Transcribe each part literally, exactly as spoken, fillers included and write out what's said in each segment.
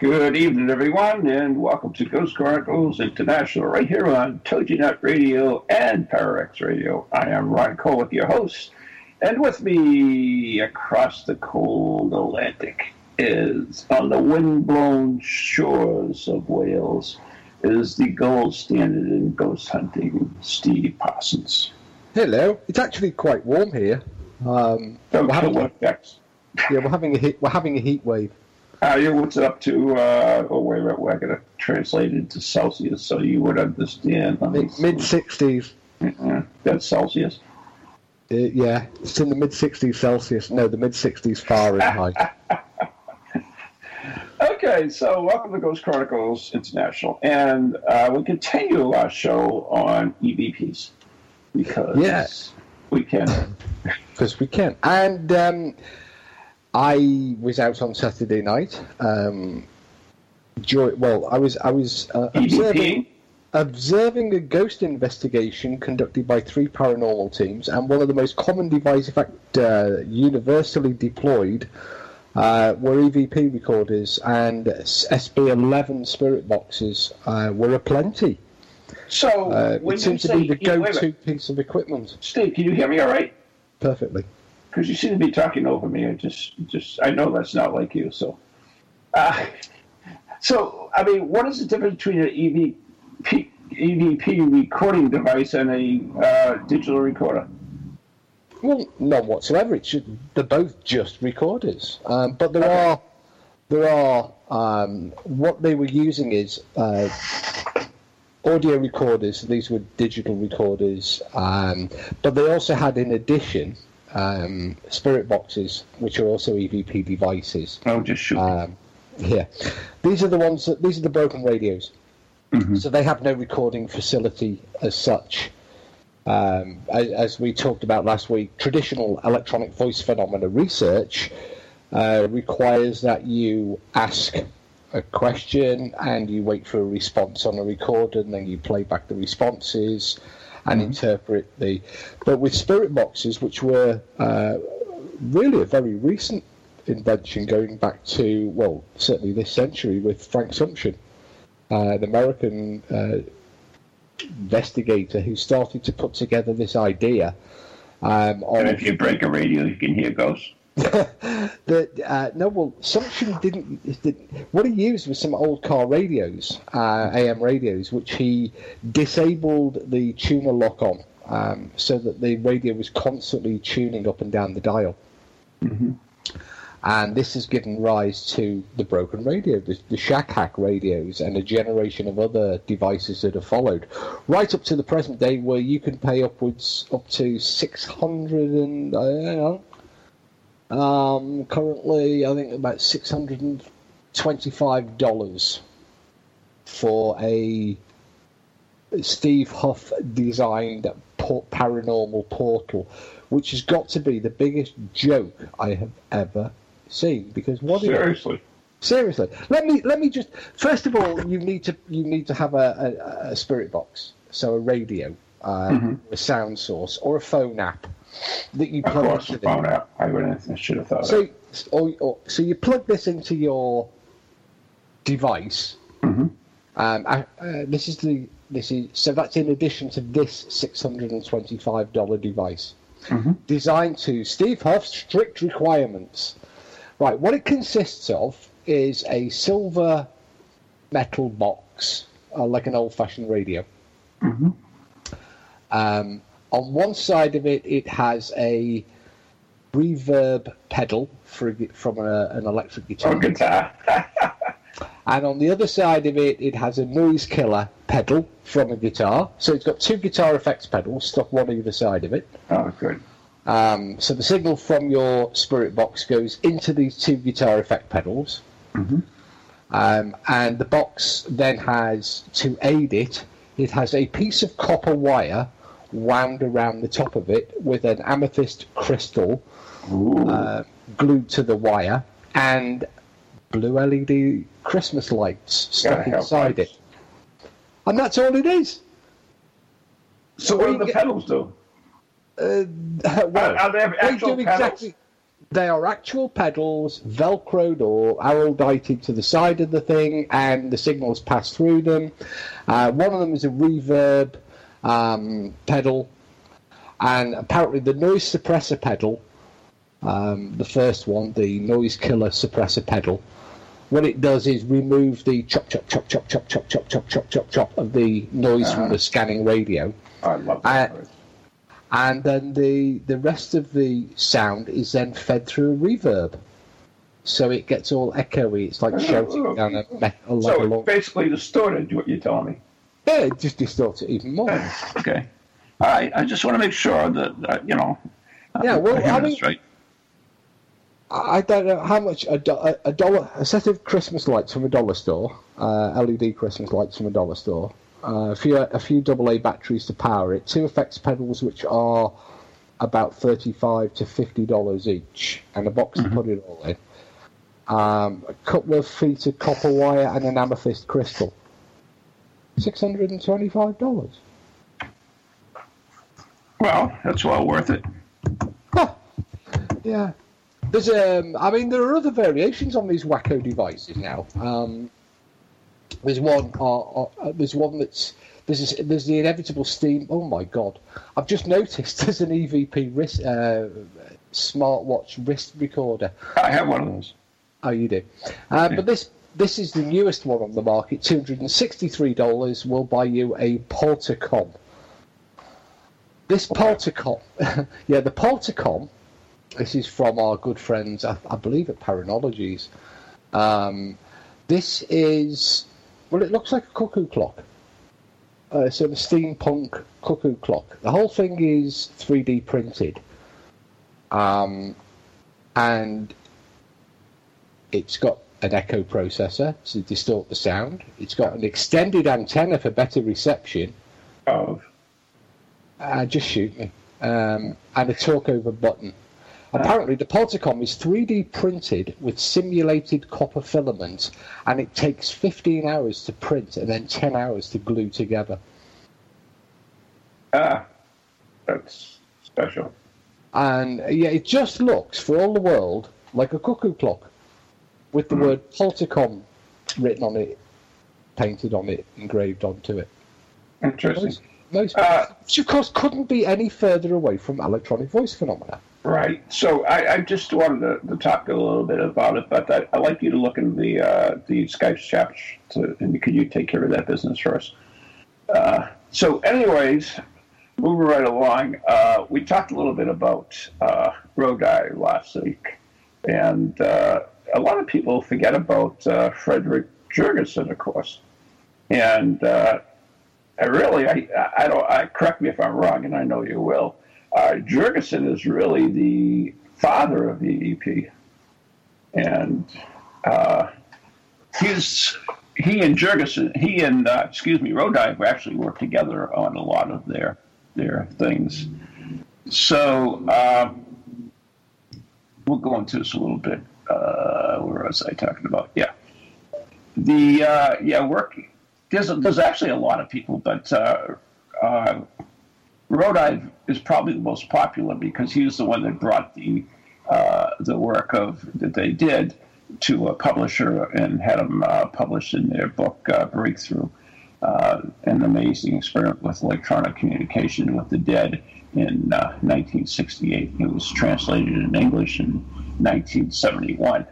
Good evening, everyone, and welcome to Ghost Chronicles International, right here on Toji Nut Radio and Para-X Radio. I am Ron Cole with your host, and with me across the cold Atlantic is, on the windblown shores of Wales, is the gold standard in ghost hunting, Steve Parsons. Hello. It's actually quite warm here. Um, so we're, having a, yeah, we're having a heat, we're having a heat wave. Uh, yeah, what's it up to? Uh, oh wait, wait, wait, I gotta translate it to Celsius so you would understand. Mid sixties. Uh-uh. That's Celsius. Uh, yeah, it's in the mid sixties Celsius. No, the mid sixties Fahrenheit. Okay, so welcome to Ghost Chronicles International, and uh, we continue our show on E V Ps. Because yes, we can. Because we can. And um, I was out on Saturday night. Um, during, well, I was I was uh, observing, observing a ghost investigation conducted by three paranormal teams, and one of the most common devices, in fact, uh, universally deployed, uh, were E V P recorders, and S B eleven spirit boxes uh, were aplenty. So, uh, when it seems you say, to be the go-to piece of equipment. Steve, can you hear me all right? Perfectly. Because you seem to be talking over me. I just, just, I know that's not like you. So, uh, so I mean, what is the difference between an E V P, E V P recording device and a uh, digital recorder? Well, none whatsoever. It should, they're both just recorders. Um, but there okay. are, there are. Um, what they were using is. Uh, Audio recorders, these were digital recorders, um, but they also had, in addition, um, spirit boxes, which are also E V P devices. Oh, just shoot. Um, yeah. These are the ones that, these are the broken radios. Mm-hmm. So they have no recording facility as such. Um, as, as we talked about last week, traditional electronic voice phenomena research uh, requires that you ask a question and you wait for a response on a recorder, and then you play back the responses and mm-hmm. interpret the. But with spirit boxes, which were uh, really a very recent invention, going back to well, certainly this century with Frank Sumption, uh, an American uh, investigator who started to put together this idea. Um, of, and if you break a radio, you can hear ghosts. that uh, no, well, Sumption didn't, didn't. What he used was some old car radios, uh, A M radios, which he disabled the tuner lock on, um, so that the radio was constantly tuning up and down the dial. Mm-hmm. And this has given rise to the broken radio, the, the shack hack radios, and a generation of other devices that have followed, right up to the present day, where you can pay upwards up to six hundred and. I don't know, Um, currently, I think about six hundred and twenty-five dollars for a Steve Huff designed port- paranormal portal, which has got to be the biggest joke I have ever seen. Because what seriously, is seriously, let me let me just first of all, you need to you need to have a, a, a spirit box, so a radio, um, mm-hmm. a sound source, or a phone app. That you plug into the phone app. I wouldn't. I should have thought. So, or, or, so you plug this into your device. Mm-hmm. Um, I, uh, this is the this is so that's in addition to this six hundred and twenty-five dollar device, mm-hmm. designed to Steve Huff's strict requirements. Right, what it consists of is a silver metal box, uh, like an old-fashioned radio. Mm-hmm. Um. On one side of it, it has a reverb pedal for, from a, an electric guitar. Oh, guitar. And on the other side of it, it has a noise killer pedal from a guitar. So it's got two guitar effects pedals stuck one either side of it. Oh, good. Um, so the signal from your spirit box goes into these two guitar effect pedals. Mm-hmm. Um, and the box then has, to aid it, it has a piece of copper wire wound around the top of it with an amethyst crystal uh, glued to the wire, and blue L E D Christmas lights stuck yeah, inside it. And that's all it is. So what do the pedals do? Uh, well, are, are they actual they do exactly, they are actual pedals, velcroed or araldite to the side of the thing, and the signals pass through them. Uh, one of them is a reverb um, pedal, and apparently the noise suppressor pedal, um, the first one, the noise killer suppressor pedal, what it does is remove the chop, chop, chop, chop, chop, chop, chop, chop, chop, chop, chop of the noise uh-huh. from the scanning radio. I love that uh, noise. And then the, the rest of the sound is then fed through a reverb. So it gets all echoey. It's like oh, shouting oh, down a metal. So it's basically distorted, what you're telling me. Yeah, it just distorts it even more. Okay. All right. I just want to make sure that, uh, you know, yeah, well, I, I mean, this right. I don't know how much a, do- a dollar, a set of Christmas lights from a dollar store, uh, L E D Christmas lights from a dollar store, Uh, a few a few double A batteries to power it, two effects pedals which are about thirty-five to fifty dollars each, and a box mm-hmm. to put it all in, um, a couple of feet of copper wire and an amethyst crystal. six hundred twenty-five dollars. Well, that's well worth it. Huh. Yeah. There's um, I mean, there are other variations on these wacko devices now. Um There's one. Uh, uh, there's one that's. There's this, there's the inevitable steam. Oh my God! I've just noticed there's an E V P wrist, uh, smartwatch wrist recorder. I have one of those. Oh, you do. Uh, yeah. But this this is the newest one on the market. Two hundred and sixty-three dollars will buy you a Poltercom. This okay. Poltercom, yeah, the Poltercom. This is from our good friends, I, I believe, at Paranologies. Um, this is. Well, it looks like a cuckoo clock, uh, sort of steampunk cuckoo clock. The whole thing is three D printed, um, and it's got an echo processor to distort the sound. It's got an extended antenna for better reception. Oh, uh, just shoot me! Um, and a talk-over button. Apparently, the Poltercom is three D printed with simulated copper filament, and it takes fifteen hours to print and then ten hours to glue together. Ah, that's special. And yeah, it just looks, for all the world, like a cuckoo clock with the mm. word Poltercom written on it, painted on it, engraved onto it. Interesting. Most, most uh, which, of course, couldn't be any further away from electronic voice phenomena. Right. So I, I just wanted to, to talk a little bit about it, but I, I'd like you to look in the uh, the Skype chat, to, and could you take care of that business for us? Uh, so anyways, moving right along, uh, we talked a little bit about uh, Raudive last week, and uh, a lot of people forget about uh, Friedrich Jürgenson, of course. And uh, I really, I, I don't, I, correct me if I'm wrong, and I know you will, Uh, Jürgenson is really the father of E V P, and uh, he's he and Jürgenson he and uh, excuse me Raudive actually worked together on a lot of their their things. So uh, we'll go into this a little bit. Uh, where was I talking about? Yeah, the uh, yeah work. There's there's actually a lot of people, but. Uh, uh, Raudive is probably the most popular because he was the one that brought the uh, the work of that they did to a publisher and had them uh, published in their book uh, Breakthrough, uh, an amazing experiment with electronic communication with the dead in uh, nineteen sixty-eight. It was translated in English in nineteen seventy-one.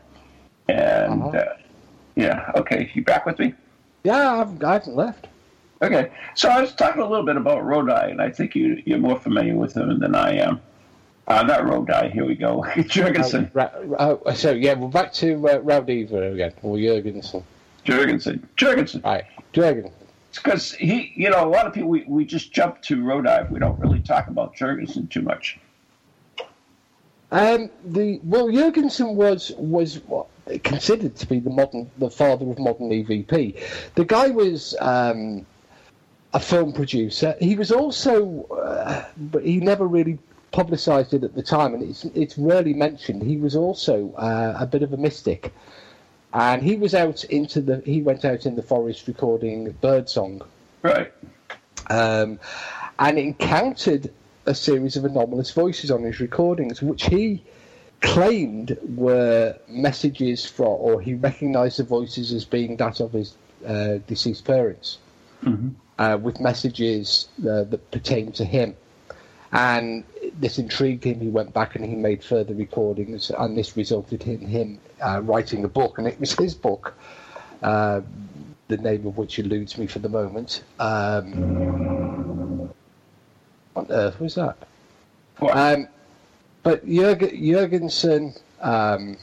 And uh-huh. uh, yeah, okay, you back with me? Yeah, I've, I haven't left. Okay, so I was talking a little bit about Raudive, and I think you, you're more familiar with him than I am. Uh, not Raudive, here we go. Jürgenson. Uh, uh, so, yeah, we're back to uh, Raudive again, or Jürgenson. Jürgenson. Jürgenson. Right, Jürgenson. Because he, you know, a lot of people, we, we just jump to Raudive. We don't really talk about Jürgenson too much. Um, the Well, Jürgenson was, was considered to be the modern, the father of modern E V P. The guy was um, a film producer. He was also, uh, but he never really publicised it at the time, and it's it's rarely mentioned. He was also uh, a bit of a mystic, and he was out into the he went out in the forest recording birdsong, right, um, and encountered a series of anomalous voices on his recordings, which he claimed were messages from, or he recognised the voices as being that of his uh, deceased parents, mm-hmm. uh, with messages uh, that pertained to him. And this intrigued him. He went back and he made further recordings, and this resulted in him uh, writing a book, and it was his book, uh, the name of which eludes me for the moment. Um, what on earth was that? What? Um, But Jürgenson um,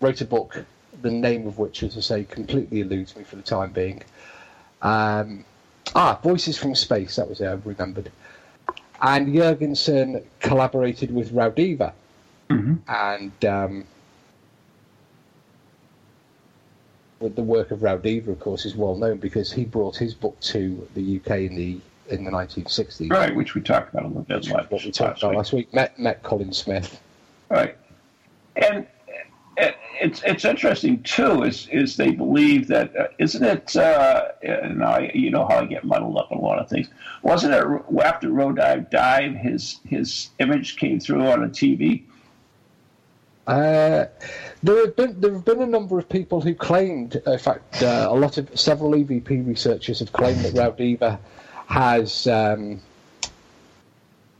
wrote a book, the name of which, as I say, completely eludes me for the time being. Um, ah, Voices from Space, that was it, I remembered. And Jürgenson collaborated with Raudive. Mm-hmm. And um, with the work of Raudive, of course, is well known because he brought his book to the U K in the in the nineteen sixties. Right, which we talked about a little bit last, what we talked about last week. Met, met Colin Smythe. Right. And it's it's interesting, too, is is they believe that, uh, isn't it, uh, and I, you know how I get muddled up in a lot of things, wasn't it after Raudive died, his, his image came through on a T V? Uh, there have been there have been a number of people who claimed, in fact, uh, a lot of, several E V P researchers have claimed that Raudive has um,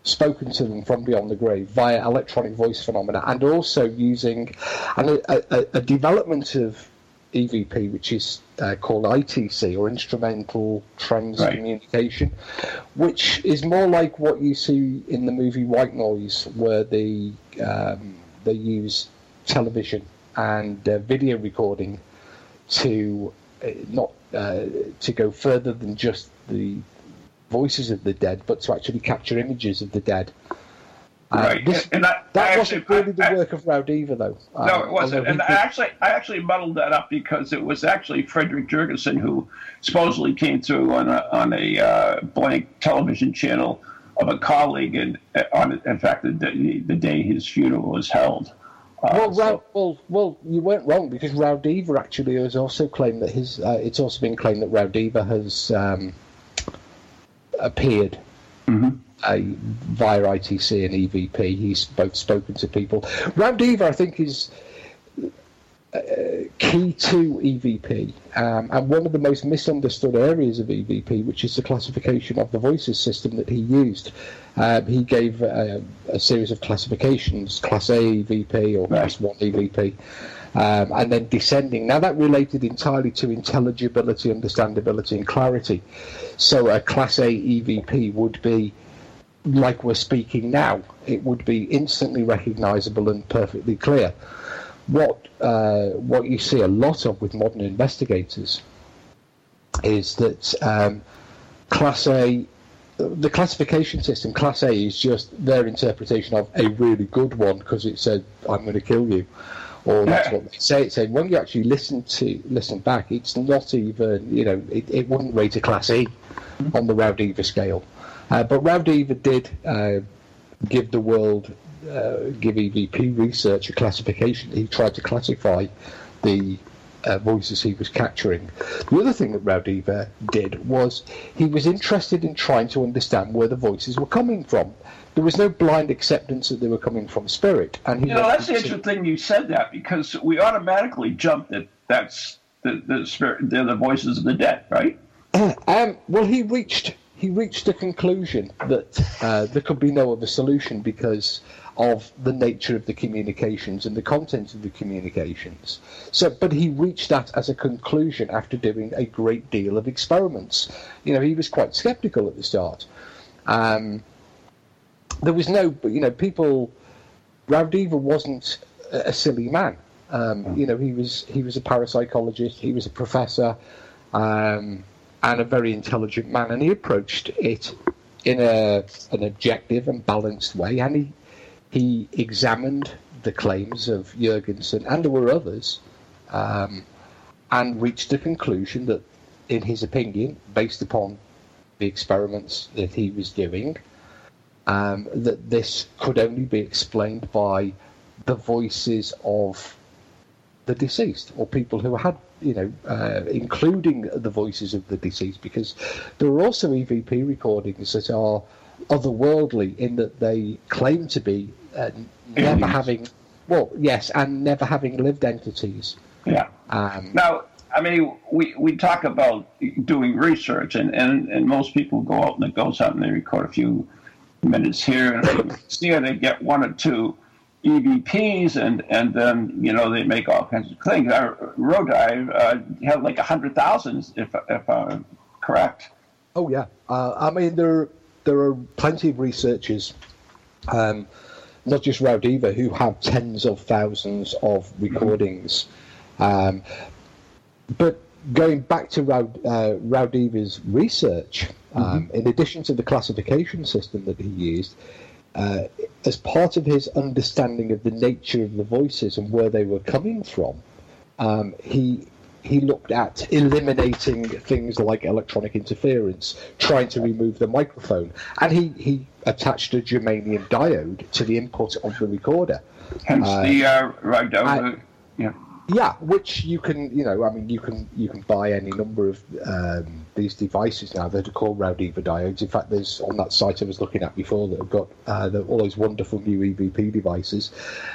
spoken to them from beyond the grave via electronic voice phenomena, and also using and a, a, a development of E V P, which is uh, called I T C, or Instrumental Transcommunication, right, which is more like what you see in the movie White Noise, where they, um, they use television and uh, video recording to uh, not uh, to go further than just the voices of the dead, but to actually capture images of the dead. Uh, right. This, and I, that I wasn't actually, really the I, work I, of Raudive, though. Uh, no, it wasn't. And I actually, I actually muddled that up because it was actually Friedrich Jürgenson who supposedly came through on a on a uh, blank television channel of a colleague, and on in fact the the, the day his funeral was held. Uh, well, so. Ra- well, well, you weren't wrong, because Raudive actually has also claimed that his. Uh, it's also been claimed that Raudive has. Um, appeared mm-hmm. uh, via I T C and E V P. He's both spoken to people. Raudive, I think, is uh, key to E V P, um, and one of the most misunderstood areas of E V P, which is the classification of the voices system that he used. Um, he gave uh, a series of classifications, Class A E V P or Class right. one E V P, um, and then descending. Now, that related entirely to intelligibility, understandability, and clarity. So a Class A E V P would be, like we're speaking now, it would be instantly recognisable and perfectly clear. What uh, what you see a lot of with modern investigators is that um, Class A, the classification system, Class A is just their interpretation of a really good one because it said, I'm going to kill you. Or that's what they say. It's saying when you actually listen to listen back, it's not even, you know, it, it wouldn't rate a Class E on the Raudive scale. Uh, but Raudive did uh, give the world, uh, give E V P research a classification. He tried to classify the uh, voices he was capturing. The other thing that Raudive did was he was interested in trying to understand where the voices were coming from. There was no blind acceptance that they were coming from spirit. And he you know, that's the interesting thing you said that, because we automatically jump that that's the, the spirit, they're the voices of the dead, right? Um, well, he reached he reached the conclusion that uh, there could be no other solution because of the nature of the communications and the content of the communications. So, but he reached that as a conclusion after doing a great deal of experiments. You know, he was quite sceptical at the start. Um, There was no, you know, people. Raudive wasn't a silly man. Um, you know, he was he was a parapsychologist. He was a professor, um, and a very intelligent man. And he approached it in a an objective and balanced way. And he he examined the claims of Jürgenson, and there were others, um, and reached the conclusion that, in his opinion, based upon the experiments that he was doing, um, that this could only be explained by the voices of the deceased, or people who had, you know, uh, including the voices of the deceased, because there are also E V P recordings that are otherworldly in that they claim to be uh, never having, well, yes, and never having lived entities. Yeah. Um, now, I mean, we, we talk about doing research, and, and, and most people go out and it goes out and they record a few minutes here, and here they get one or two E V Ps, and, and then, you know, they make all kinds of things. Uh, Raudive uh, had like one hundred thousand, if, if I'm correct. Oh, yeah. Uh, I mean, there there are plenty of researchers, um, not just Raudive, who have tens of thousands of recordings. Um, but going back to Raud, uh, Raudive's research, um, mm-hmm. in addition to the classification system that he used, Uh, as part of his understanding of the nature of the voices and where they were coming from, um, he he looked at eliminating things like electronic interference, trying to remove the microphone, and he, he attached a germanium diode to the input of the recorder. Hence uh, the uh, Raudive, yeah. Yeah, which you can, you know, I mean, you can you can buy any number of um, these devices now. They're called Raudive diodes. In fact, there's on that site I was looking at before that have got uh, the, all those wonderful new E V P devices.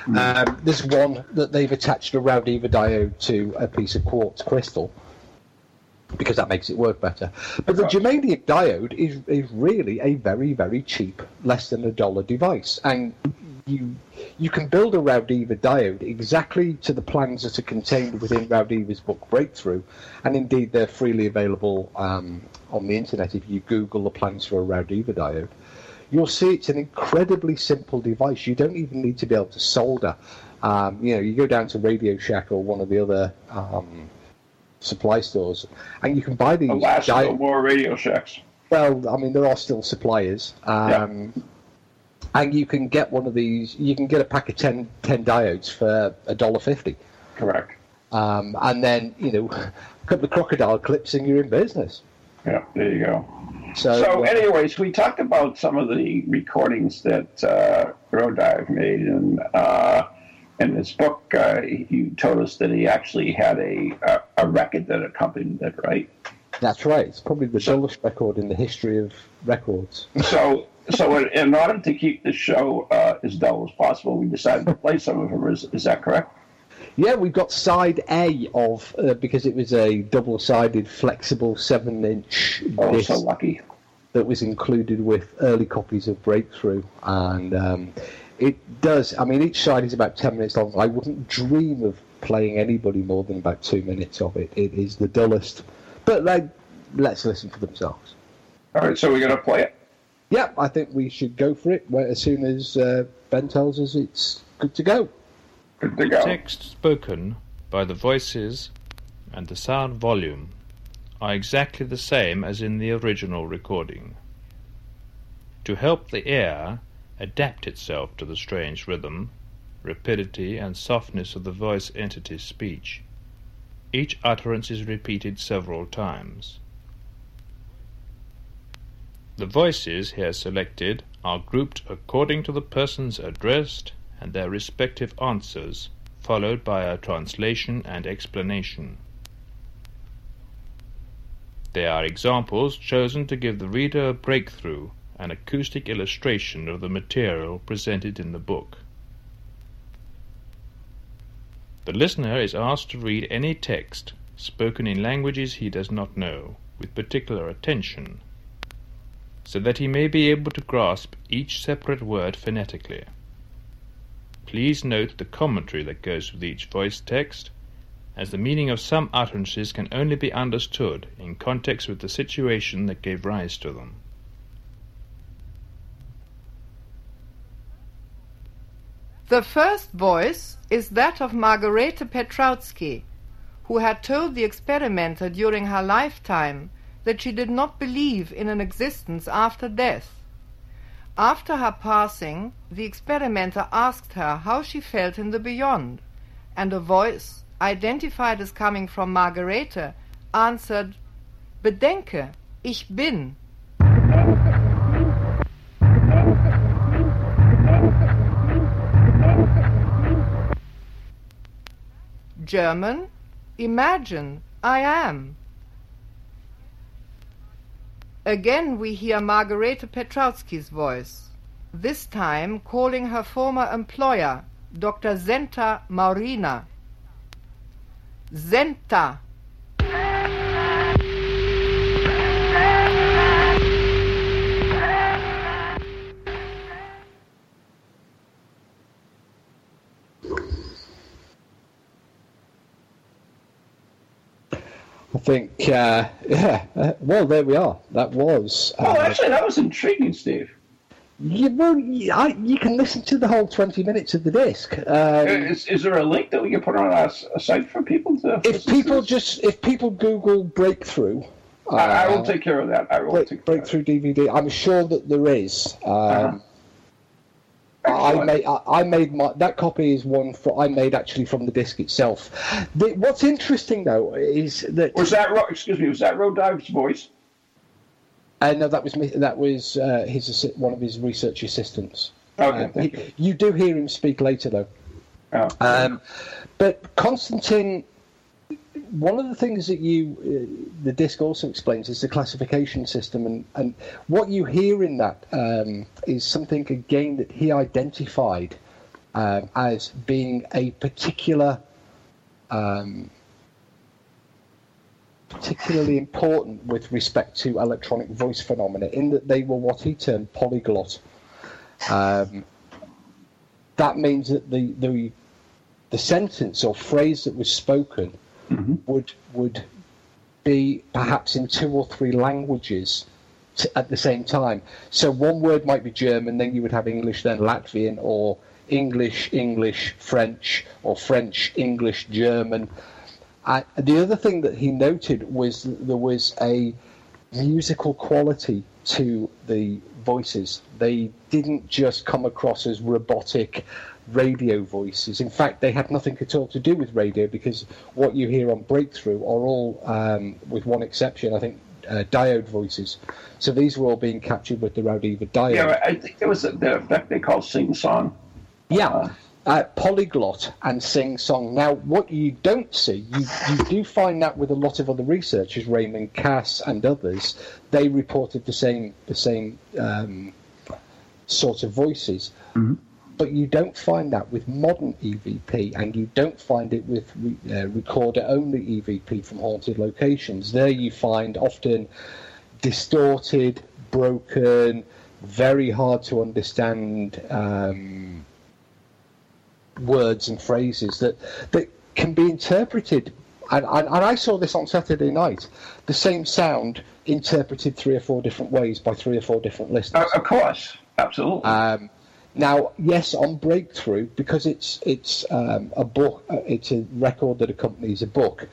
Mm. Um, there's one that they've attached a Raudive diode to a piece of quartz crystal because that makes it work better. But the germanium diode is is really a very, very cheap, less than a dollar device, and you you can build a Raudive diode exactly to the plans that are contained within Raudive's book Breakthrough, and indeed they're freely available um, on the internet. If you Google the plans for a Raudive diode, you'll see it's an incredibly simple device. You don't even need to be able to solder. Um, you know, you go down to Radio Shack or one of the other um, supply stores, and you can buy these. Alas, di- no more Radio Shacks. Well, I mean, there are still suppliers. Um, yeah. And you can get one of these, you can get a pack of ten, ten diodes for one dollar fifty. Correct. Um, and then, you know, a couple of crocodile clips and you're in business. Yeah, there you go. So, so well, anyways, we talked about some of the recordings that uh, Raudive made. And uh, in this book, uh, you told us that he actually had a, a, a record that accompanied it, right? That's right. It's probably the so, dullest record in the history of records. So... So in order to keep the show uh, as dull as possible, we decided to play some of them. Is, is that correct? Yeah, we've got side A of, uh, because it was a double-sided, flexible, seven-inch oh, disc so lucky. That was included with early copies of Breakthrough. And um, it does, I mean, each side is about ten minutes long. I wouldn't dream of playing anybody more than about two minutes of it. It is the dullest. But like, let's listen for themselves. All right, so we're going to play it. Yeah, I think we should go for it as soon as uh, Ben tells us it's good to go. Good to go. Text spoken by the voices and the sound volume are exactly the same as in the original recording. To help the ear adapt itself to the strange rhythm, rapidity and softness of the voice entity's speech, each utterance is repeated several times. The voices here selected are grouped according to the persons addressed and their respective answers, followed by a translation and explanation. They are examples chosen to give the reader a breakthrough, an acoustic illustration of the material presented in the book. The listener is asked to read any text, spoken in languages he does not know, with particular attention, so that he may be able to grasp each separate word phonetically. Please note the commentary that goes with each voice text, as the meaning of some utterances can only be understood in context with the situation that gave rise to them. The first voice is that of Margarete Petrowski, who had told the experimenter during her lifetime that she did not believe in an existence after death. After her passing, the experimenter asked her how she felt in the beyond, and a voice, identified as coming from Margarete, answered, "Bedenke, ich bin." German, imagine, I am. Again we hear Margarete Petrowski's voice, this time calling her former employer, Doctor Zenta Maurina. Zenta. I think, uh, yeah, uh, well, there we are. That was... Uh, oh, actually, that was intriguing, Steve. You, well, you, I, you can listen to the whole twenty minutes of the disc. Um, is, is there a link that we can put on our site for people to... If people to just, if people Google Breakthrough... Uh, I, I will take care of that. I will break, take care Breakthrough of that. D V D. I'm sure that there is. Um, uh-huh. I made, I, I made my, that copy is one for, I made actually from the disc itself. The, what's interesting though is that was that excuse me was that Raudive's voice? Uh, no, that was me. That was uh, his one of his research assistants. Okay, um, thank he, you. you do hear him speak later though. Oh. Um, but Konstantin, one of the things that you uh, the disc also explains is the classification system, and, and what you hear in that um, is something again that he identified um, as being a particular, um, particularly important with respect to electronic voice phenomena, in that they were what he termed polyglot. Um, that means that the the the sentence or phrase that was spoken. Mm-hmm. Would would be perhaps in two or three languages t- at the same time. So one word might be German, then you would have English, then Latvian, or English, English, French, or French, English, German. Uh, the other thing that he noted was that there was a musical quality to the voices. They didn't just come across as robotic radio voices. In fact, they had nothing at all to do with radio, because what you hear on Breakthrough are all, um, with one exception, I think, uh, diode voices. So these were all being captured with the Raudive diode. Yeah, I think there was a, the effect they called sing-song. Yeah, uh, uh, polyglot and sing-song. Now, what you don't see, you, you do find that with a lot of other researchers, Raymond Cass and others, they reported the same, the same um, sort of voices. Mm-hmm. But you don't find that with modern E V P, and you don't find it with re- uh, recorder-only E V P from haunted locations. There you find often distorted, broken, very hard to understand um, words and phrases that, that can be interpreted. And, and, and I saw this on Saturday night, the same sound interpreted three or four different ways by three or four different listeners. Uh, of course, absolutely. Um, Now, yes, on Breakthrough, because it's it's um, a book, it's a record that accompanies a book.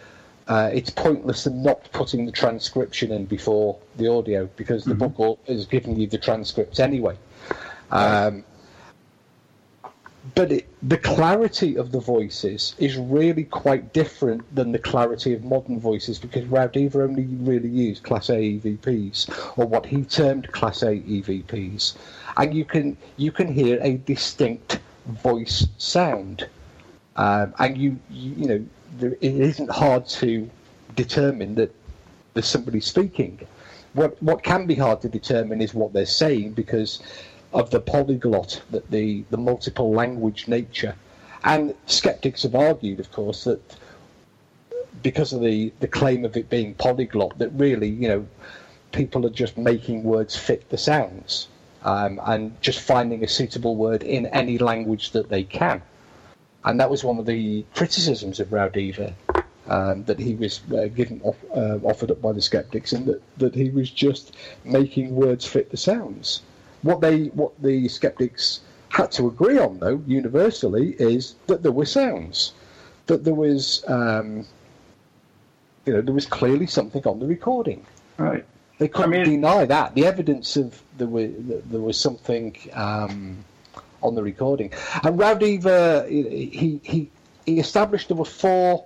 Uh, it's pointless in not putting the transcription in before the audio, because the mm-hmm. book is giving you the transcripts anyway. Um, but it, the clarity of the voices is really quite different than the clarity of modern voices, because Raudive only really used Class A E V Ps, or what he termed Class A E V Ps. And you can you can hear a distinct voice sound, um, and you, you you know there, it isn't hard to determine that there's somebody speaking. What what can be hard to determine is what they're saying, because of the polyglot, that the the multiple language nature. And skeptics have argued, of course, that because of the the claim of it being polyglot, that really you know people are just making words fit the sounds. Um, and just finding a suitable word in any language that they can. And that was one of the criticisms of Raudive, um, that he was uh, given off, uh, offered up by the skeptics, and that, that he was just making words fit the sounds. What they what the skeptics had to agree on, though, universally, is that there were sounds, that there was um, you know there was clearly something on the recording. Right. They couldn't I mean, deny that. The evidence of there was, there was something um, on the recording. And Raudive, he, he, he established there were four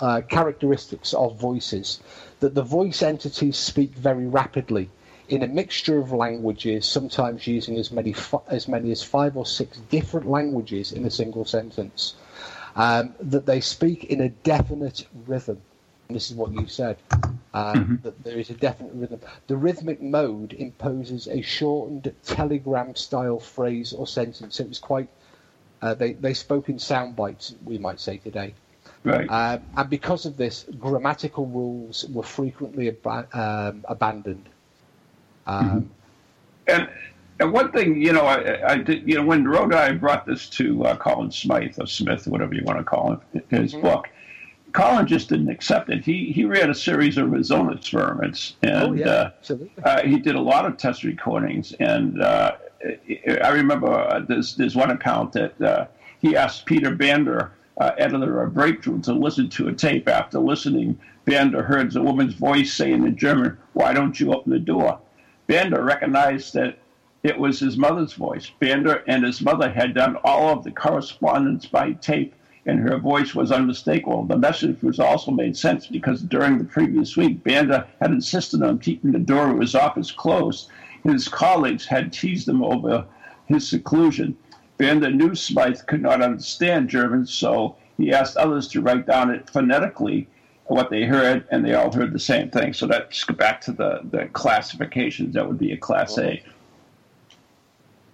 uh, characteristics of voices, that the voice entities speak very rapidly in a mixture of languages, sometimes using as many as many as five or six different languages in a single sentence, um, that they speak in a definite rhythm. And this is what you said, uh, mm-hmm. that there is a definite rhythm. The rhythmic mode imposes a shortened telegram-style phrase or sentence. So it was quite, uh, they, they spoke in sound bites, we might say today. Right. Um, and because of this, grammatical rules were frequently ab- um, abandoned. Um, and and one thing, you know, I, I did, you know, when Raudive brought this to uh, Colin Smythe or Smith, whatever you want to call him, his mm-hmm. book, Colin just didn't accept it. He he ran a series of his own experiments, and oh, yeah, uh, absolutely. Uh, he did a lot of test recordings. And uh, I remember uh, there's there's one account that uh, he asked Peter Bander, uh, editor of Breakthrough, to listen to a tape. After listening, Bander heard a woman's voice saying in German, "Why don't you open the door?" Bander recognized that it was his mother's voice. Bander and his mother had done all of the correspondence by tape, and her voice was unmistakable. The message was also made sense because during the previous week, Bander had insisted on keeping the door of his office closed. His colleagues had teased him over his seclusion. Bander knew Smythe could not understand German, so he asked others to write down it phonetically what they heard, and they all heard the same thing. So that's back to the, the classifications. That would be a Class A.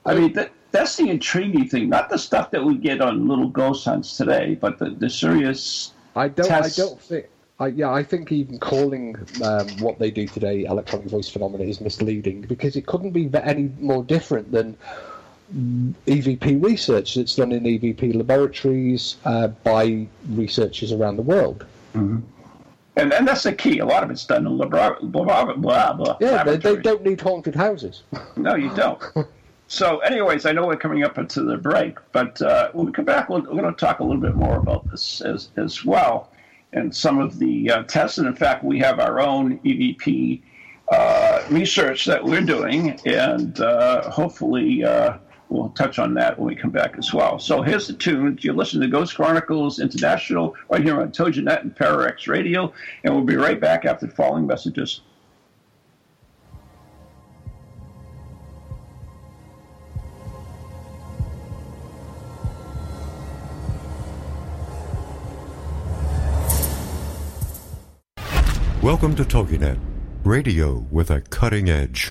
I mean, that, that's the intriguing thing, not the stuff that we get on little ghost hunts today, but the, the serious I don't, tests. I don't think... I, yeah, I think even calling um, what they do today electronic voice phenomena is misleading, because it couldn't be any more different than E V P research that's done in E V P laboratories uh, by researchers around the world. Mm-hmm. And and that's the key. A lot of it's done in labor- blah, blah, blah, yeah, they, they don't need haunted houses. No, you don't. So, anyways, I know we're coming up into the break, but uh, when we come back, we're, we're going to talk a little bit more about this as as well, and some of the uh, tests. And in fact, we have our own E V P uh, research that we're doing, and uh, hopefully uh, we'll touch on that when we come back as well. So here's the tune. You're listening to Ghost Chronicles International right here on Toji Nut and Para-X Radio, and we'll be right back after the following messages. Welcome to TojiNet, radio with a cutting edge.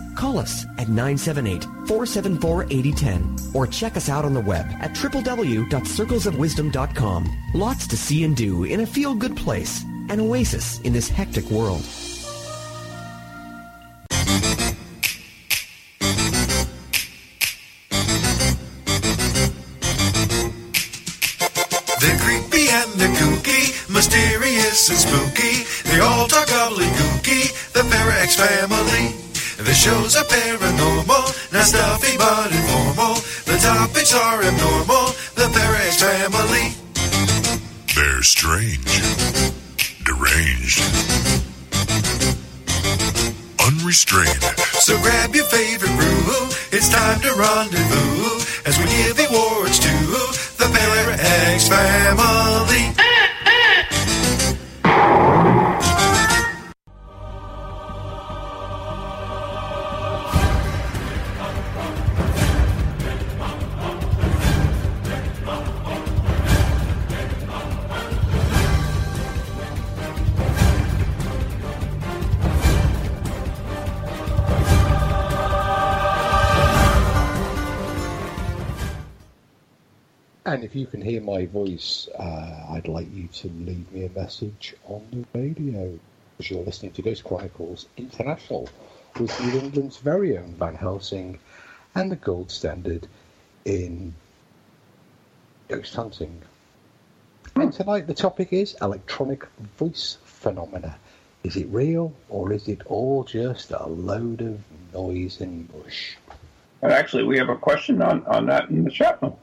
Call us at nine seven eight, four seven four, eight zero one zero or check us out on the web at w w w dot circles of wisdom dot com. Lots to see and do in a feel-good place, an oasis in this hectic world. They're creepy and they're kooky, mysterious and spooky. They all talk gobbledygooky, the Para-X family. The shows are paranormal, not stuffy but informal. The topics are abnormal, the Para-X family. They're strange, deranged, unrestrained. So grab your favorite brew, it's time to rendezvous as we give awards to the Para-X family. And if you can hear my voice, uh, I'd like you to leave me a message on the radio. As you're listening to Ghost Chronicles International with New England's very own Van Helsing and the gold standard in ghost hunting. And tonight the topic is electronic voice phenomena. Is it real, or is it all just a load of noise and mush? And actually, we have a question on, on that in the chat room.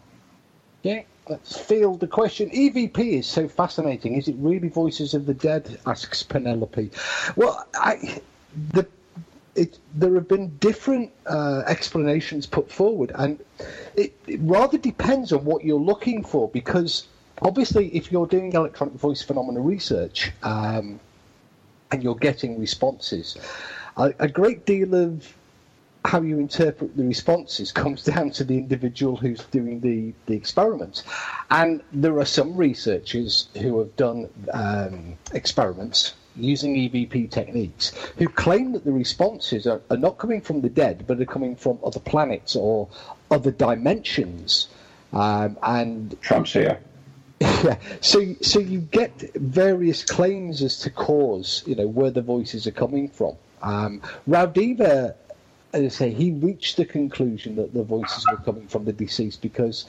Yeah, let's field the question. E V P is so fascinating. Is it really voices of the dead? Asks Penelope. Well, I, the, it, there have been different uh, explanations put forward, and it, it rather depends on what you're looking for, because obviously if you're doing electronic voice phenomena research, um, and you're getting responses, a, a great deal of how you interpret the responses comes down to the individual who's doing the, the experiments. And there are some researchers who have done um, experiments using E V P techniques who claim that the responses are, are not coming from the dead, but are coming from other planets or other dimensions. Um, and Trump's here. Yeah, so so you get various claims as to cause, you know, where the voices are coming from. Um, Raudive, as I say, he reached the conclusion that the voices were coming from the deceased because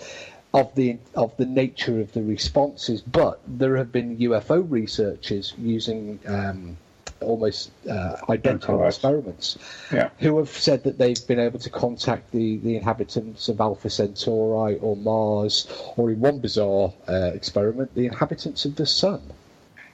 of the of the nature of the responses. But there have been U F O researchers using um, almost uh, identical experiments, yeah, who have said that they've been able to contact the, the inhabitants of Alpha Centauri or Mars, or in one bizarre uh, experiment, the inhabitants of the Sun.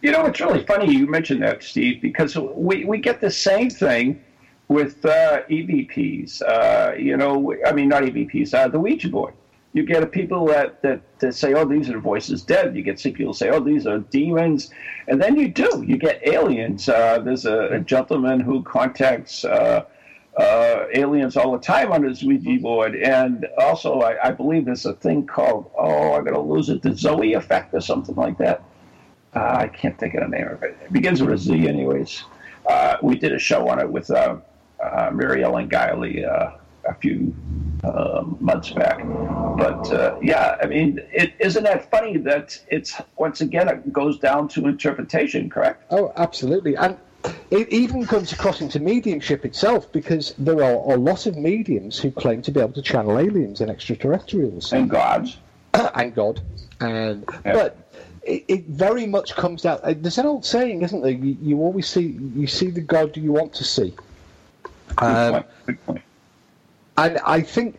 You know, it's really funny you mentioned that, Steve, because we, we get the same thing with uh, E V Ps. Uh, you know, I mean, not E V Ps, uh, the Ouija board. You get people that, that, that say, oh, these are the voices dead. You get some people say, oh, these are demons. And then you do. You get aliens. Uh, there's a, a gentleman who contacts uh, uh, aliens all the time on his Ouija board. And also, I, I believe there's a thing called, oh, I'm going to lose it, the Zoe effect or something like that. Uh, I can't think of the name of it. It begins with a Z anyways. Uh, we did a show on it with uh, uh, Mary Ellen Guiley uh, a few Uh, months back, but uh, yeah, I mean, it, isn't that funny that it's once again it goes down to interpretation, correct? Oh, absolutely, and it even comes across into mediumship itself, because there are a lot of mediums who claim to be able to channel aliens and extraterrestrials and gods and God, and yeah. but it, it very much comes down. There's an old saying, isn't there? You, you always see you see the God you want to see. Good um, point. Good point. And I think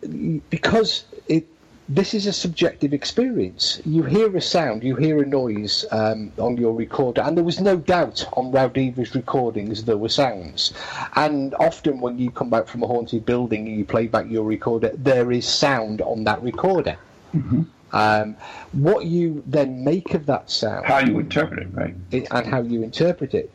because it, this is a subjective experience, you hear a sound, you hear a noise um, on your recorder, and there was no doubt on Raudiva's recordings there were sounds. And often when you come back from a haunted building and you play back your recorder, there is sound on that recorder. Mm-hmm. Um, what you then make of that sound... How you interpret it, right? It, and how you interpret it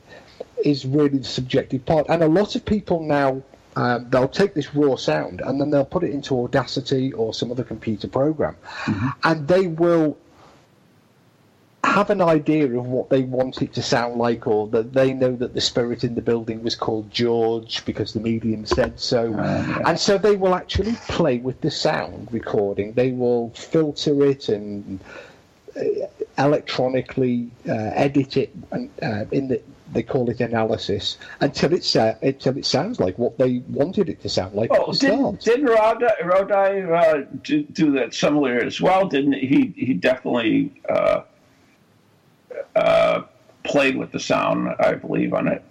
is really the subjective part. And a lot of people now... Um, they'll take this raw sound and then they'll put it into Audacity or some other computer program, mm-hmm. and they will have an idea of what they want it to sound like, or that they know that the spirit in the building was called George because the medium said so. Uh, and so they will actually play with the sound recording. They will filter it and electronically uh, edit it and, uh, in the... They call it analysis until it uh, until it sounds like what they wanted it to sound like. Oh, did did Raudive uh, do, do that similar as well? Didn't he? He definitely uh, uh, played with the sound, I believe, on it.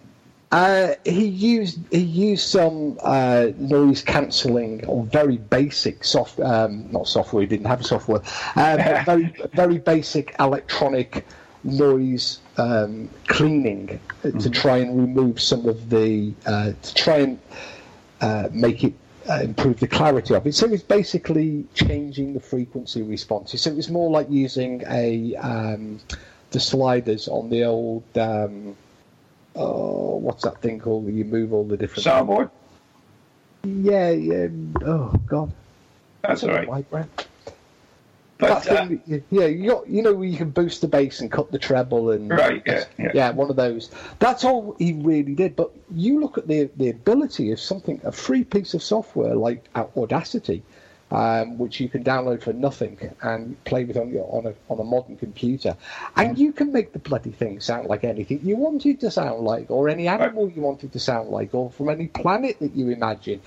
Uh, he used he used some uh, noise cancelling or very basic soft um, not software. He didn't have software. Uh, but very very basic electronic noise um, cleaning mm-hmm. to try and remove some of the uh, to try and uh, make it uh, improve the clarity of it. So it's basically changing the frequency responses. So it was more like using a um, the sliders on the old um, oh, what's that thing called? You move all the different soundboard. Yeah, yeah. Oh God, that's, that's all right. White rant. But, that thing, uh, yeah, you got, you know, you can boost the bass and cut the treble and right, yeah, yeah. yeah, one of those. That's all he really did. But you look at the the ability of something, a free piece of software like Audacity, um, which you can download for nothing and play with on your on a on a modern computer, and you can make the bloody thing sound like anything you want it to sound like, or any animal you want it to sound like, or from any planet that you imagine.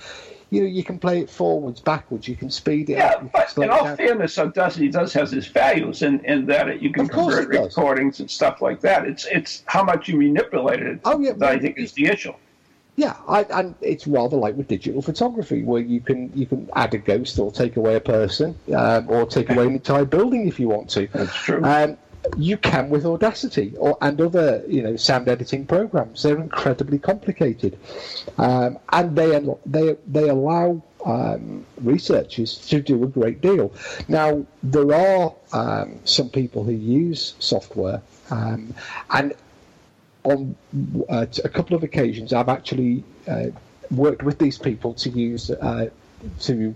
You know, you can play it forwards, backwards, you can speed it yeah, up. But in all fairness, Audacity does has its values in, in that it, you can convert recordings and stuff like that. It's it's how much you manipulate it oh, yeah, that well, I think is the issue. Yeah, I, and it's rather like with digital photography, where you can you can add a ghost or take away a person um, or take away an entire building if you want to. That's true. Um, you can with Audacity or and other you know sound editing programs. They're incredibly complicated, um, and they they they allow um, researchers to do a great deal. Now there are um, some people who use software, um, and on uh, a couple of occasions I've actually uh, worked with these people to use uh, to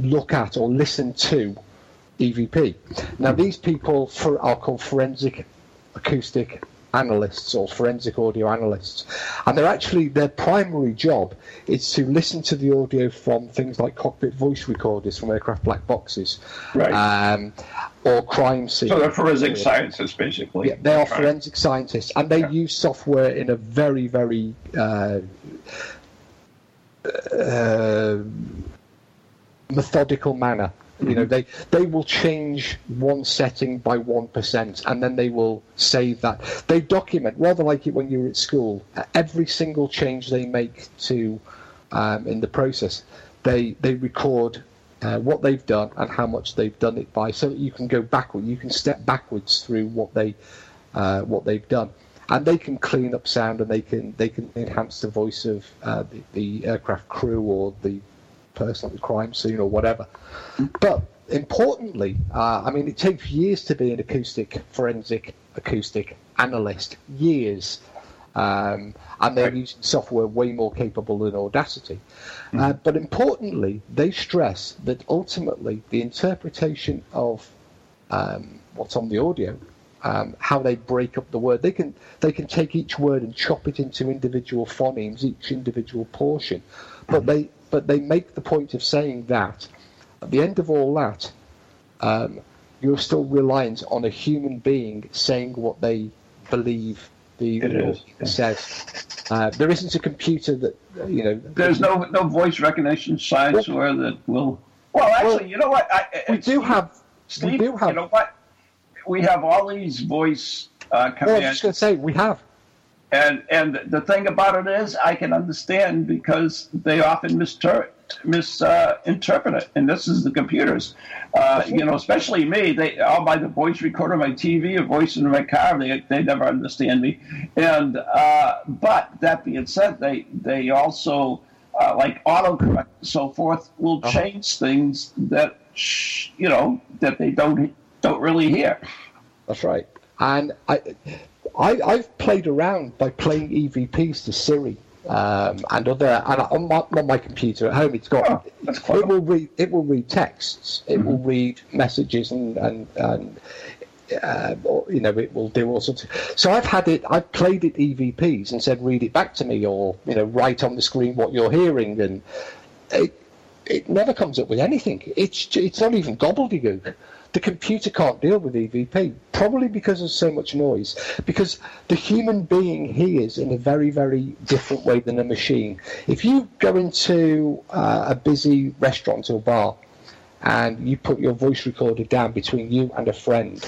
look at or listen to E V P. Now, these people for, are called forensic acoustic analysts or forensic audio analysts, and they're actually their primary job is to listen to the audio from things like cockpit voice recorders from aircraft black boxes, right? Um, or crime scene. So they're forensic yeah. scientists, basically. Yeah, they are right. forensic scientists, and they yeah. use software in a very, very. Uh, uh, methodical manner. You know, they, they will change one setting by one percent, and then they will save that. They document, rather like it when you were at school, every single change they make to um, in the process. They they record uh, what they've done and how much they've done it by, so that you can go backward. You can step backwards through what they uh, what they've done, and they can clean up sound, and they can they can enhance the voice of uh, the, the aircraft crew or the person at the crime scene or whatever. But importantly, uh, I mean, it takes years to be an acoustic forensic acoustic analyst, years, um, and they're using software way more capable than Audacity. Uh, but importantly, they stress that ultimately the interpretation of um, what's on the audio, um, how they break up the word, they can they can take each word and chop it into individual phonemes, each individual portion, but they But they make the point of saying that at the end of all that, um, you're still reliant on a human being saying what they believe the audience says. Uh, there isn't a computer that, you know. There's no no voice recognition software that will. Well, actually, well, you know what? I, we do Steve, have. Steve, we do have. You know what? We have all these voice uh, commands. Well, I was just going to say, we have. And and the thing about it is, I can understand because they often misinterpret mis, uh, it, and this is the computers. Uh, you know, especially me. They all by the voice recorder, my T V, a voice in my car. They they never understand me. And uh, but that being said, they they also uh, like autocorrect and so forth will uh-huh. change things that sh- you know that they don't don't really hear. That's right. And I. I, I've played around by playing E V Ps to Siri um, and other, and on my, on my computer at home, it's got oh, that's quite it will read it will read texts, it mm-hmm. will read messages, and and, and uh, you know it will do all sorts of. So I've had it, I've played it E V Ps and said read it back to me, or you know write on the screen what you're hearing, and it it never comes up with anything. It's it's not even gobbledygook. The computer can't deal with E V P, probably because there's so much noise, because the human being hears in a very, very different way than a machine. If you go into uh, a busy restaurant or bar and you put your voice recorder down between you and a friend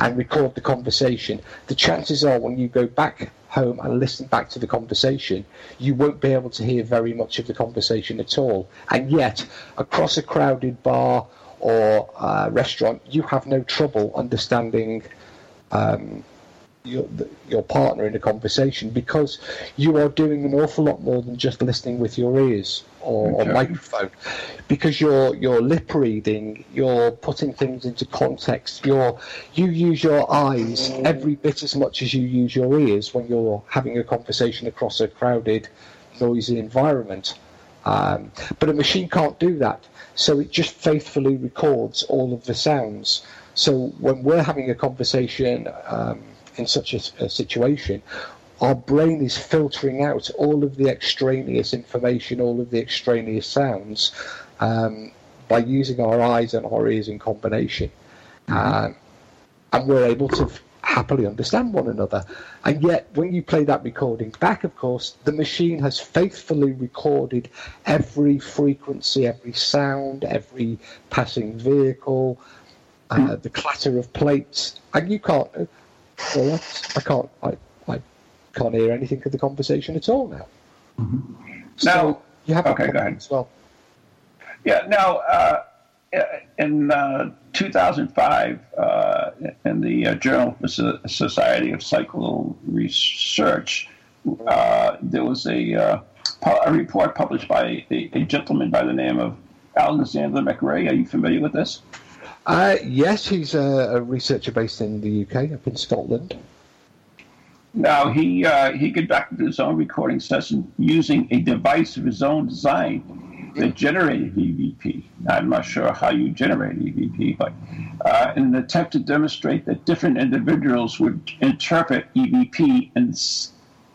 and record the conversation, the chances are when you go back home and listen back to the conversation, you won't be able to hear very much of the conversation at all. And yet, across a crowded bar or uh, restaurant, you have no trouble understanding um, your your partner in a conversation, because you are doing an awful lot more than just listening with your ears or, okay. or microphone, because you're you're lip reading, you're putting things into context, you're you use your eyes every bit as much as you use your ears when you're having a conversation across a crowded, noisy environment. Um, but a machine can't do that, so it just faithfully records all of the sounds. So when we're having a conversation um, in such a, a situation, our brain is filtering out all of the extraneous information, all of the extraneous sounds um, by using our eyes and our ears in combination. Mm-hmm. Um, and we're able to f- happily understand one another. And yet, when you play that recording back, of course, the machine has faithfully recorded every frequency, every sound, every passing vehicle, uh, mm-hmm. the clatter of plates. And you can't... Well, that's, I can't... I, I can't hear anything of the conversation at all now. Mm-hmm. So now, you have okay, a go ahead. As well. Yeah, now, uh, in uh, two thousand five, uh, in the uh, Journal Society of Psychical Research, uh, there was a, uh, a report published by a, a gentleman by the name of Alexander McRae. Are you familiar with this? Uh, yes, he's a, a researcher based in the U K, up in Scotland. Now, he uh, he conducted his own recording session using a device of his own design that generated E V P. I'm not sure how you generate E V P, but uh, in an attempt to demonstrate that different individuals would interpret E V P in,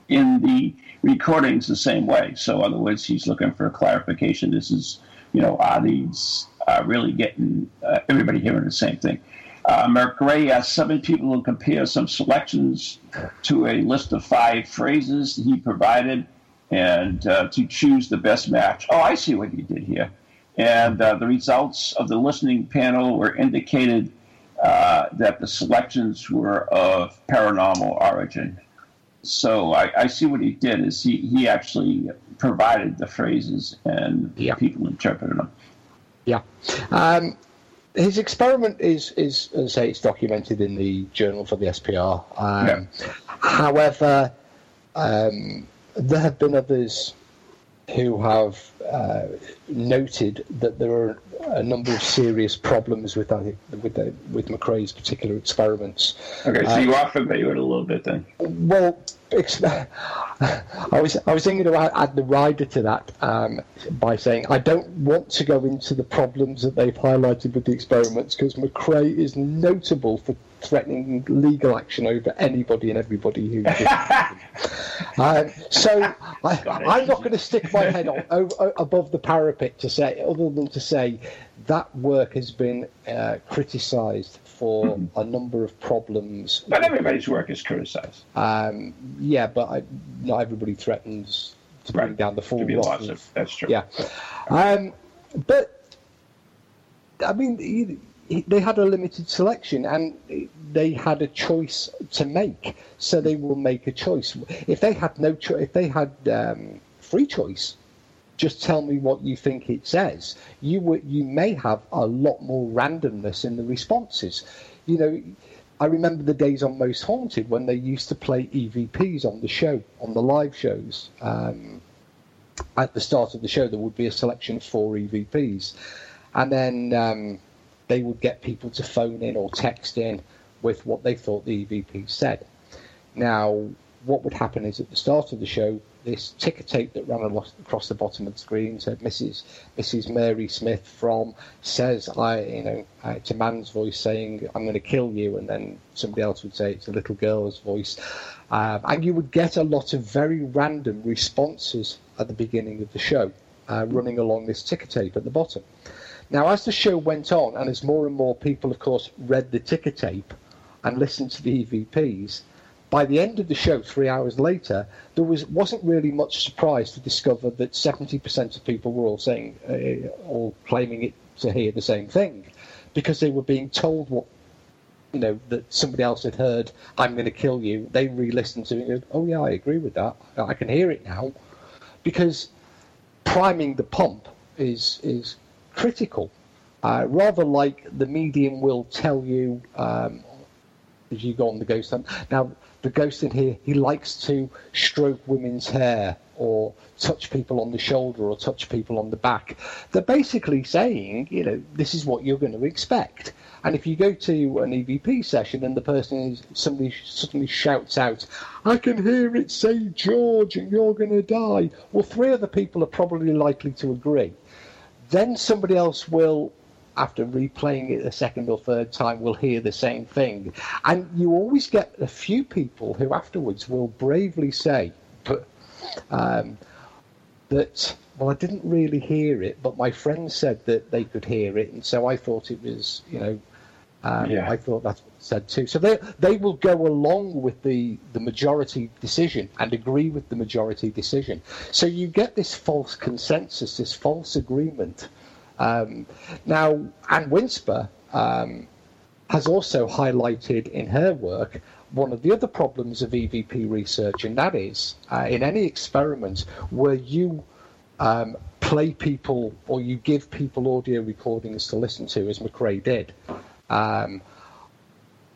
in the recordings the same way. So, in other words, he's looking for clarification. This is, you know, are these uh, really getting uh, everybody hearing the same thing? Uh, McRae asked seven people to compare some selections to a list of five phrases he provided and uh, to choose the best match. Oh, I see what he did here. And uh, the results of the listening panel were indicated uh, that the selections were of paranormal origin. So I, I see what he did is he, he actually provided the phrases and yeah. people interpreted them. Yeah. Um His experiment is, is, as I say, it's documented in the journal for the S P R. Um, yeah. However, um, there have been others who have uh, noted that there are a number of serious problems with that, with the, with McRae's particular experiments. Okay, so um, you are familiar with it a little bit then. Well, it's, I was I was thinking about add the rider to that um, by saying I don't want to go into the problems that they've highlighted with the experiments because McRae is notable for threatening legal action over anybody and everybody who. um, so I, I'm not going to stick my head on, o- o- above the parapet to say other than to say that work has been uh, criticised for mm-hmm. a number of problems. But everybody's work is criticised. Um, yeah, but I, not everybody threatens to bring right. down the full lot. That's true. Yeah. Um, but, I mean, they had a limited selection and they had a choice to make, so they will make a choice. If they had no cho- if they had um, free choice, just tell me what you think it says. You w- you may have a lot more randomness in the responses. You know, I remember the days on Most Haunted when they used to play E V Ps on the show, on the live shows. Um, at the start of the show, there would be a selection of four E V Ps. And then um, they would get people to phone in or text in with what they thought the E V P said. Now, what would happen is at the start of the show, this ticker tape that ran across the bottom of the screen said, Mrs. Mrs. Mary Smith from says, I, you know, it's a man's voice saying, I'm going to kill you. And then somebody else would say, it's a little girl's voice. Um, and you would get a lot of very random responses at the beginning of the show, uh, running along this ticker tape at the bottom. Now, as the show went on, and as more and more people, of course, read the ticker tape and listened to the E V Ps, by the end of the show, three hours later, there was, wasn't really much surprise to discover that seventy percent of people were all saying, uh, all claiming it to hear the same thing, because they were being told what, you know, that somebody else had heard, I'm going to kill you. They re-listened to it and, oh yeah, I agree with that. I can hear it now. Because priming the pump is, is critical. Uh, rather like the medium will tell you, um, as you go on the ghost hunt. Now, the ghost in here, he likes to stroke women's hair or touch people on the shoulder or touch people on the back. They're basically saying, you know, this is what you're going to expect. And if you go to an E V P session and the person is, somebody suddenly shouts out, I can hear it say George and you're going to die. Well, three other people are probably likely to agree. Then somebody else will, after replaying it a second or third time, will hear the same thing. And you always get a few people who afterwards will bravely say, um, that, well, I didn't really hear it, but my friend said that they could hear it, and so I thought it was, you know, um, yeah. I thought that's what it said too. So they they will go along with the, the majority decision and agree with the majority decision. So you get this false consensus, this false agreement. Um, now, Anne Winsper um, has also highlighted in her work one of the other problems of E V P research, and that is uh, in any experiment where you um, play people or you give people audio recordings to listen to, as McRae did, um,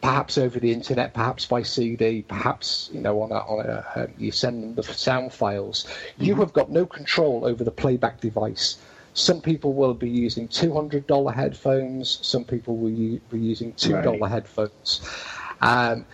perhaps over the internet, perhaps by C D, perhaps you know on a, on a uh, you send them the sound files. Mm-hmm. You have got no control over the playback device. Some people will be using two hundred dollars headphones. Some people will u- be using two dollars right. headphones. Um,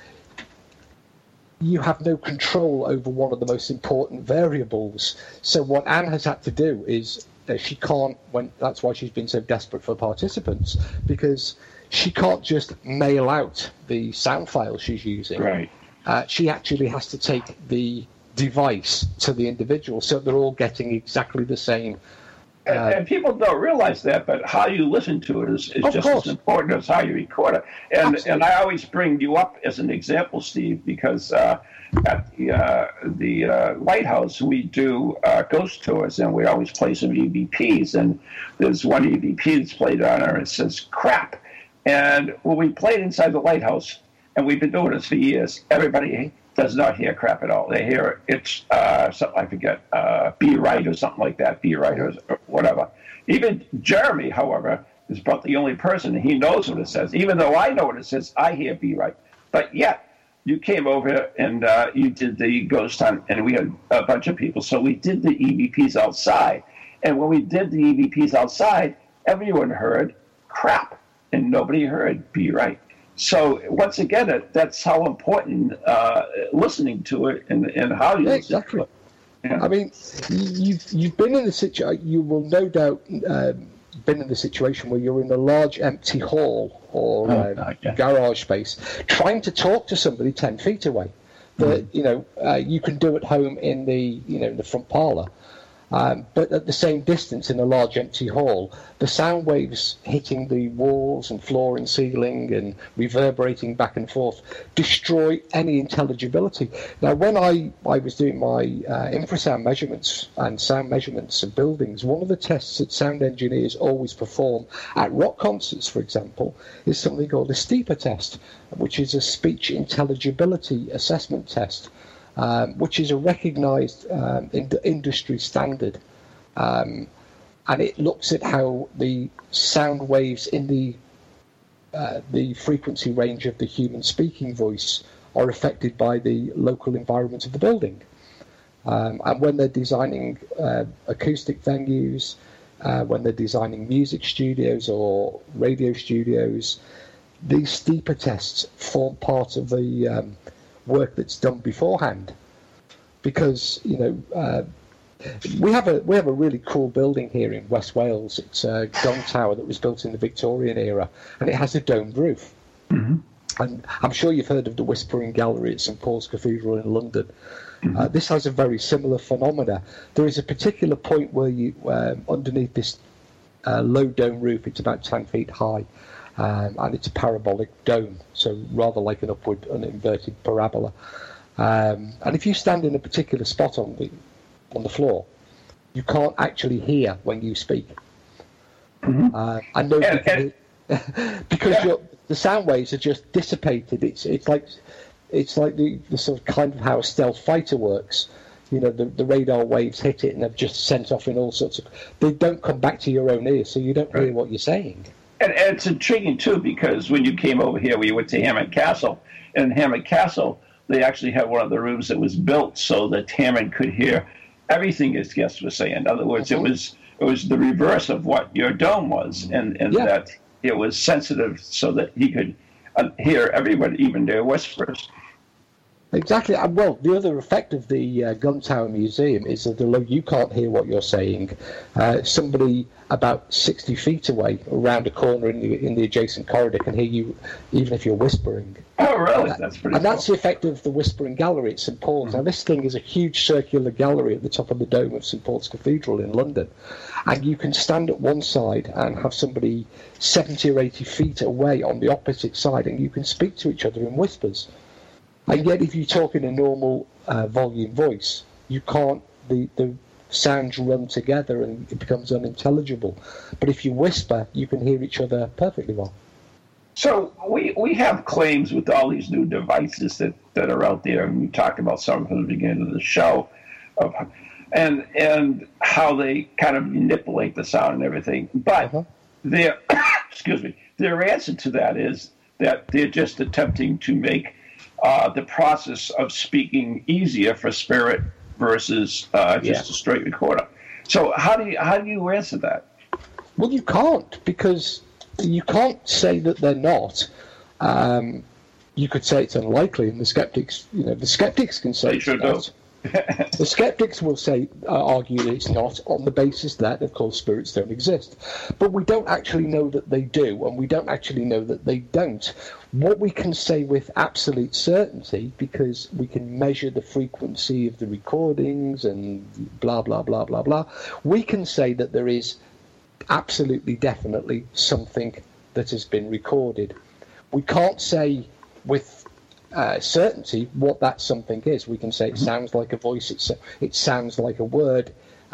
you have no control over one of the most important variables. So what Anne has had to do is that she can't, when, that's why she's been so desperate for participants, because she can't just mail out the sound file she's using. Right. Uh, she actually has to take the device to the individual, so they're all getting exactly the same. Uh, and, and people don't realize that, but how you listen to it is, is just course. as important as how you record it. And Absolutely. and I always bring you up as an example, Steve, because uh, at the uh, the uh, lighthouse we do uh, ghost tours, and we always play some E V Ps. And there's one E V P that's played on there. It says crap. And when we played inside the lighthouse, and we've been doing this for years, everybody does not hear crap at all. They hear it's uh, something I forget, uh, be right or something like that, be right or, or whatever. Even Jeremy, however, is about the only person, he knows what it says. Even though I know what it says, I hear be right. But yet, you came over and uh, you did the ghost hunt, and we had a bunch of people, so we did the E V Ps outside. And when we did the E V Ps outside, everyone heard crap, and nobody heard be right. So once again, it, that's how important uh, listening to it and, and how you yeah, listen exactly. to it. Yeah. I mean, you've you've been in the situation. You will no doubt um, been in the situation where you're in a large empty hall or oh, um, okay. garage space, trying to talk to somebody ten feet away. That mm-hmm. you know uh, you can do at home in the you know in the front parlour. Um, but at the same distance in a large empty hall, the sound waves hitting the walls and floor and ceiling and reverberating back and forth destroy any intelligibility. Now, when I, I was doing my uh, infrasound measurements and sound measurements of buildings, one of the tests that sound engineers always perform at rock concerts, for example, is something called a STEPA test, which is a speech intelligibility assessment test. Um, which is a recognised um, in- industry standard, um, and it looks at how the sound waves in the uh, the frequency range of the human speaking voice are affected by the local environment of the building. Um, and when they're designing uh, acoustic venues, uh, when they're designing music studios or radio studios, these STEPA tests form part of the um, work that's done beforehand, because you know uh, we have a we have a really cool building here in West Wales. It's a gong tower that was built in the Victorian era, and it has a domed roof. Mm-hmm. And I'm sure you've heard of the Whispering Gallery at St Paul's Cathedral in London. Mm-hmm. Uh, this has a very similar phenomena. There is a particular point where you um, underneath this uh, low dome roof, it's about ten feet high. Um, and it's a parabolic dome, so rather like an upward, an inverted parabola. Um, and if you stand in a particular spot on the on the floor, you can't actually hear when you speak. Mm-hmm. Uh, and nobody and, can hear, because yeah. you're, the sound waves are just dissipated. It's it's like it's like the, the sort of kind of how a stealth fighter works. You know, the, the radar waves hit it and they've just sent off in all sorts of. They don't come back to your own ear, so you don't right. hear what you're saying. And, and it's intriguing, too, because when you came over here, we went to Hammond Castle. And in Hammond Castle, they actually had one of the rooms that was built so that Hammond could hear everything his guests were saying. In other words, mm-hmm. it was it was the reverse of what your dome was, and, and yeah. that it was sensitive so that he could uh, hear everybody, even their whispers. Exactly. Well, the other effect of the uh, Guntower Museum is that although you can't hear what you're saying, uh, somebody about sixty feet away, around a corner in the in the adjacent corridor, can hear you, even if you're whispering. Oh, really? That, that's pretty. And cool. That's the effect of the Whispering Gallery at St Paul's. Mm-hmm. Now, this thing is a huge circular gallery at the top of the dome of St Paul's Cathedral in London, and you can stand at one side and have somebody seventy or eighty feet away on the opposite side, and you can speak to each other in whispers. And yet, if you talk in a normal uh, volume voice, you can't, the, the sounds run together and it becomes unintelligible. But if you whisper, you can hear each other perfectly well. So we we have claims with all these new devices that, that are out there, and we talked about some from the beginning of the show, of, and and how they kind of manipulate the sound and everything. But uh-huh. their, excuse me, their answer to that is that they're just attempting to make Uh, the process of speaking easier for spirit versus uh, just yeah. a straight recorder. So how do you how do you answer that? Well, you can't, because you can't say that they're not. Um, you could say it's unlikely, and the skeptics, you know, the skeptics can say they sure do. The skeptics will say, uh, argue that it's not, on the basis that, of course, spirits don't exist. But we don't actually know that they do, and we don't actually know that they don't. What we can say with absolute certainty, because we can measure the frequency of the recordings and blah, blah, blah, blah, blah, we can say that there is absolutely, definitely something that has been recorded. We can't say with Uh, certainty what that something is. We can say it sounds like a voice, it's, it sounds like a word,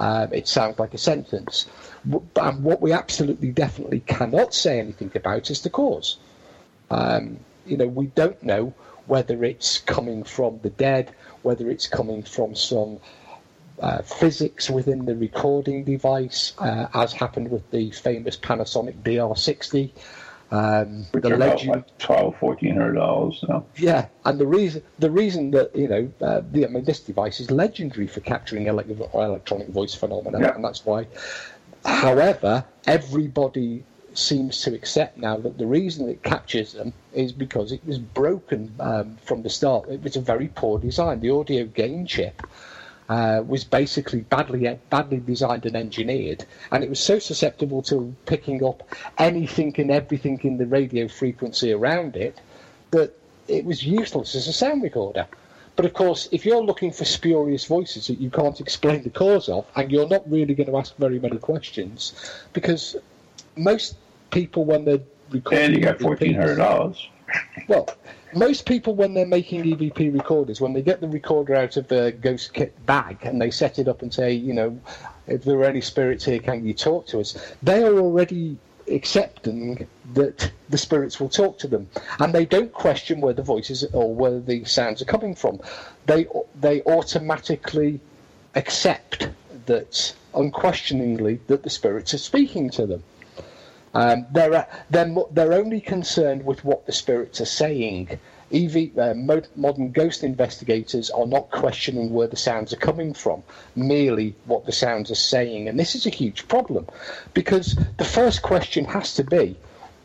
um, it sounds like a sentence. W- and what we absolutely definitely cannot say anything about is the cause. Um, you know, we don't know whether it's coming from the dead, whether it's coming from some uh, physics within the recording device, uh, as happened with the famous Panasonic D R sixty. Um, the legend, like twelve, fourteen hundred dollars. So. Yeah, and the reason the reason that you know, uh, the, I mean, this device is legendary for capturing ele- electronic voice phenomena, yeah. and that's why. However, everybody seems to accept now that the reason it captures them is because it was broken um, from the start. It was a very poor design. The audio gain chip uh, was basically badly badly designed and engineered, and it was so susceptible to picking up anything and everything in the radio frequency around it that it was useless as a sound recorder. But of course, if you're looking for spurious voices that you can't explain the cause of, and you're not really going to ask very many questions, because most people when they're recording... And you got fourteen hundred dollars. Well... Most people, when they're making E V P recorders, when they get the recorder out of the ghost kit bag and they set it up and say, you know, if there are any spirits here, can you talk to us? They are already accepting that the spirits will talk to them. And they don't question where the voices or where the sounds are coming from. They, they automatically accept that, unquestioningly, that the spirits are speaking to them. Um, they're, they're, they're only concerned with what the spirits are saying. E V, uh, modern ghost investigators are not questioning where the sounds are coming from, merely what the sounds are saying. And this is a huge problem, because the first question has to be,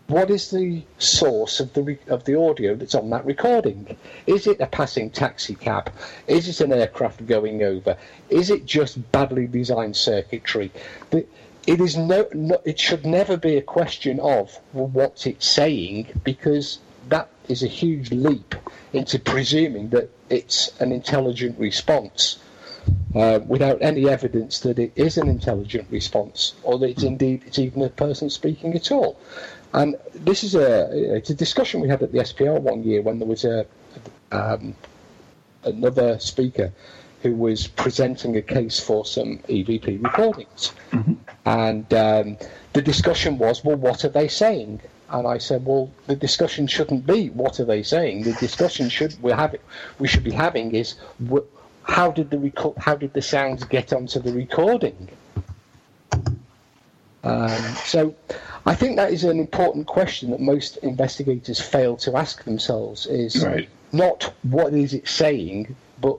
what is the source of the, re- of the audio that's on that recording? Is it a passing taxi cab? Is it an aircraft going over? Is it just badly designed circuitry? The, It is no, no. It should never be a question of what it's saying, because that is a huge leap into presuming that it's an intelligent response uh, without any evidence that it is an intelligent response, or that it's indeed it's even a person speaking at all. And this is a it's a discussion we had at the S P R one year when there was a um, another speaker who was presenting a case for some E V P recordings. Mm-hmm. And um, the discussion was, well, what are they saying? And I said, well, the discussion shouldn't be, what are they saying? The discussion should we have we should be having is, wh- how did the reco- how did the sounds get onto the recording? Um, so I think that is an important question that most investigators fail to ask themselves, is right. Not what is it saying, but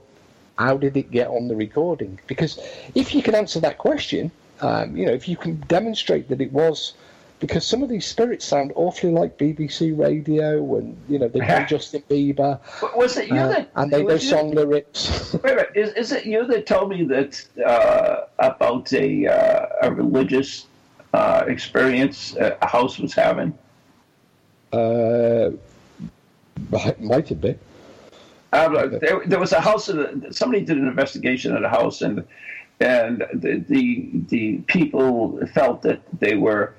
how did it get on the recording? Because if you can answer that question, um, you know, if you can demonstrate that it was because some of these spirits sound awfully like B B C radio, and you know they do Justin Bieber. Was it you uh, that and they do song that, lyrics? Wait, wait, is is it you that told me that uh, about a uh, a religious uh, experience a house was having? Uh, it might have been. I don't know. There, there was a house. The, somebody did an investigation at a house, and and the the, the people felt that they were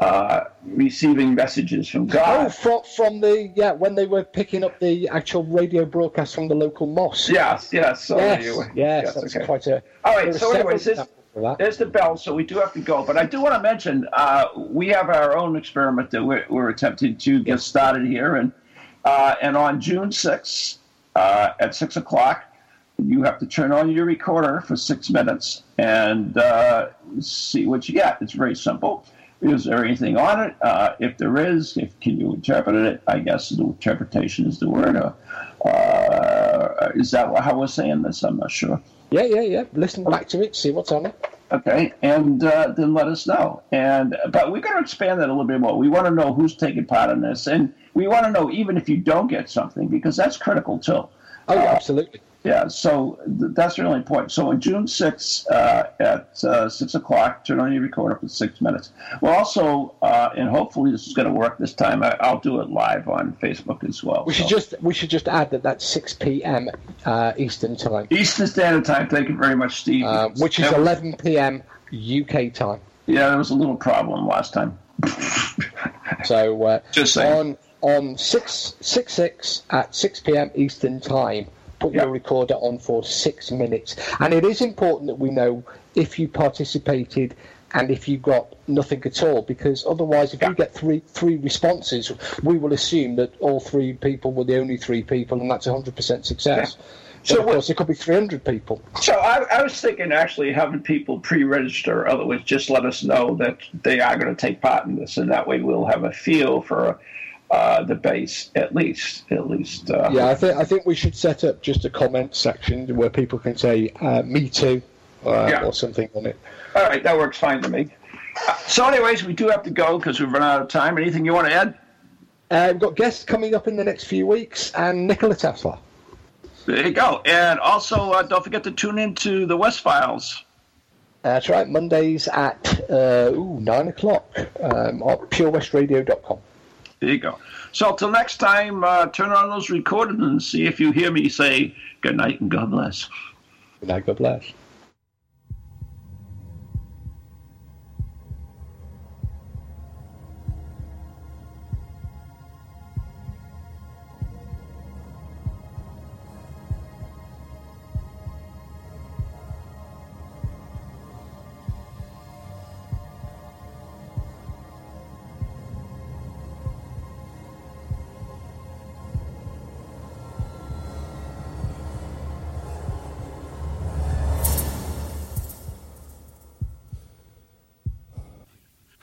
uh, receiving messages from God. Oh, from, from the yeah, when they were picking up the actual radio broadcast from the local mosque. Yes, yes, so yes, anyway, yes, yes. That's okay. Quite a. All right. So, anyways, this, there's the bell. So we do have to go, but I do want to mention uh, we have our own experiment that we're, we're attempting to get started here, and uh, and on June sixth. Uh, at six o'clock, you have to turn on your recorder for six minutes and uh, see what you get. It's very simple. Is there anything on it? Uh, if there is, if can you interpret it? I guess the interpretation is the word. Uh, uh, is that how we're saying this? I'm not sure. Yeah, yeah, yeah. Listen back to it. See what's on it. Okay, and uh, then let us know. And but we're going to expand that a little bit more. We want to know who's taking part in this, and we want to know even if you don't get something, because that's critical too. Oh, yeah, uh, absolutely. Yeah, so th- that's really important. So on June sixth uh, at uh, six o'clock, turn on your recorder for six minutes. Well, also, uh, and hopefully this is going to work this time, I- I'll do it live on Facebook as well. We so. should just we should just add that that's six p.m. Uh, Eastern Time. Eastern Standard Time. Thank you very much, Steve. Uh, which is eleven p.m. U K time. Yeah, there was a little problem last time. so uh, just saying. on on six six six at six p.m. Eastern Time. Put your yep. recorder on for six minutes. And it is important that we know if you participated and if you got nothing at all, because otherwise if yep. you get three three responses, we will assume that all three people were the only three people, and that's one hundred percent success. Yep. So of course, it could be three hundred people. So I, I was thinking actually having people pre-register, otherwise just let us know that they are going to take part in this, and that way we'll have a feel for a, Uh, the base, at least, at least. Uh, yeah, I think I think we should set up just a comment section where people can say uh, "me too" uh, yeah. or something on it. All right, that works fine for me. Uh, so, anyways, we do have to go because we've run out of time. Anything you want to add? Uh, we've got guests coming up in the next few weeks, and Nikola Tesla. There you go, and also uh, don't forget to tune in to the West Files. That's right, Mondays at uh, ooh, nine o'clock um, on pure west radio dot com. There you go. So till next time, uh, turn on those recordings and see if you hear me say good night and God bless. Good night, God bless.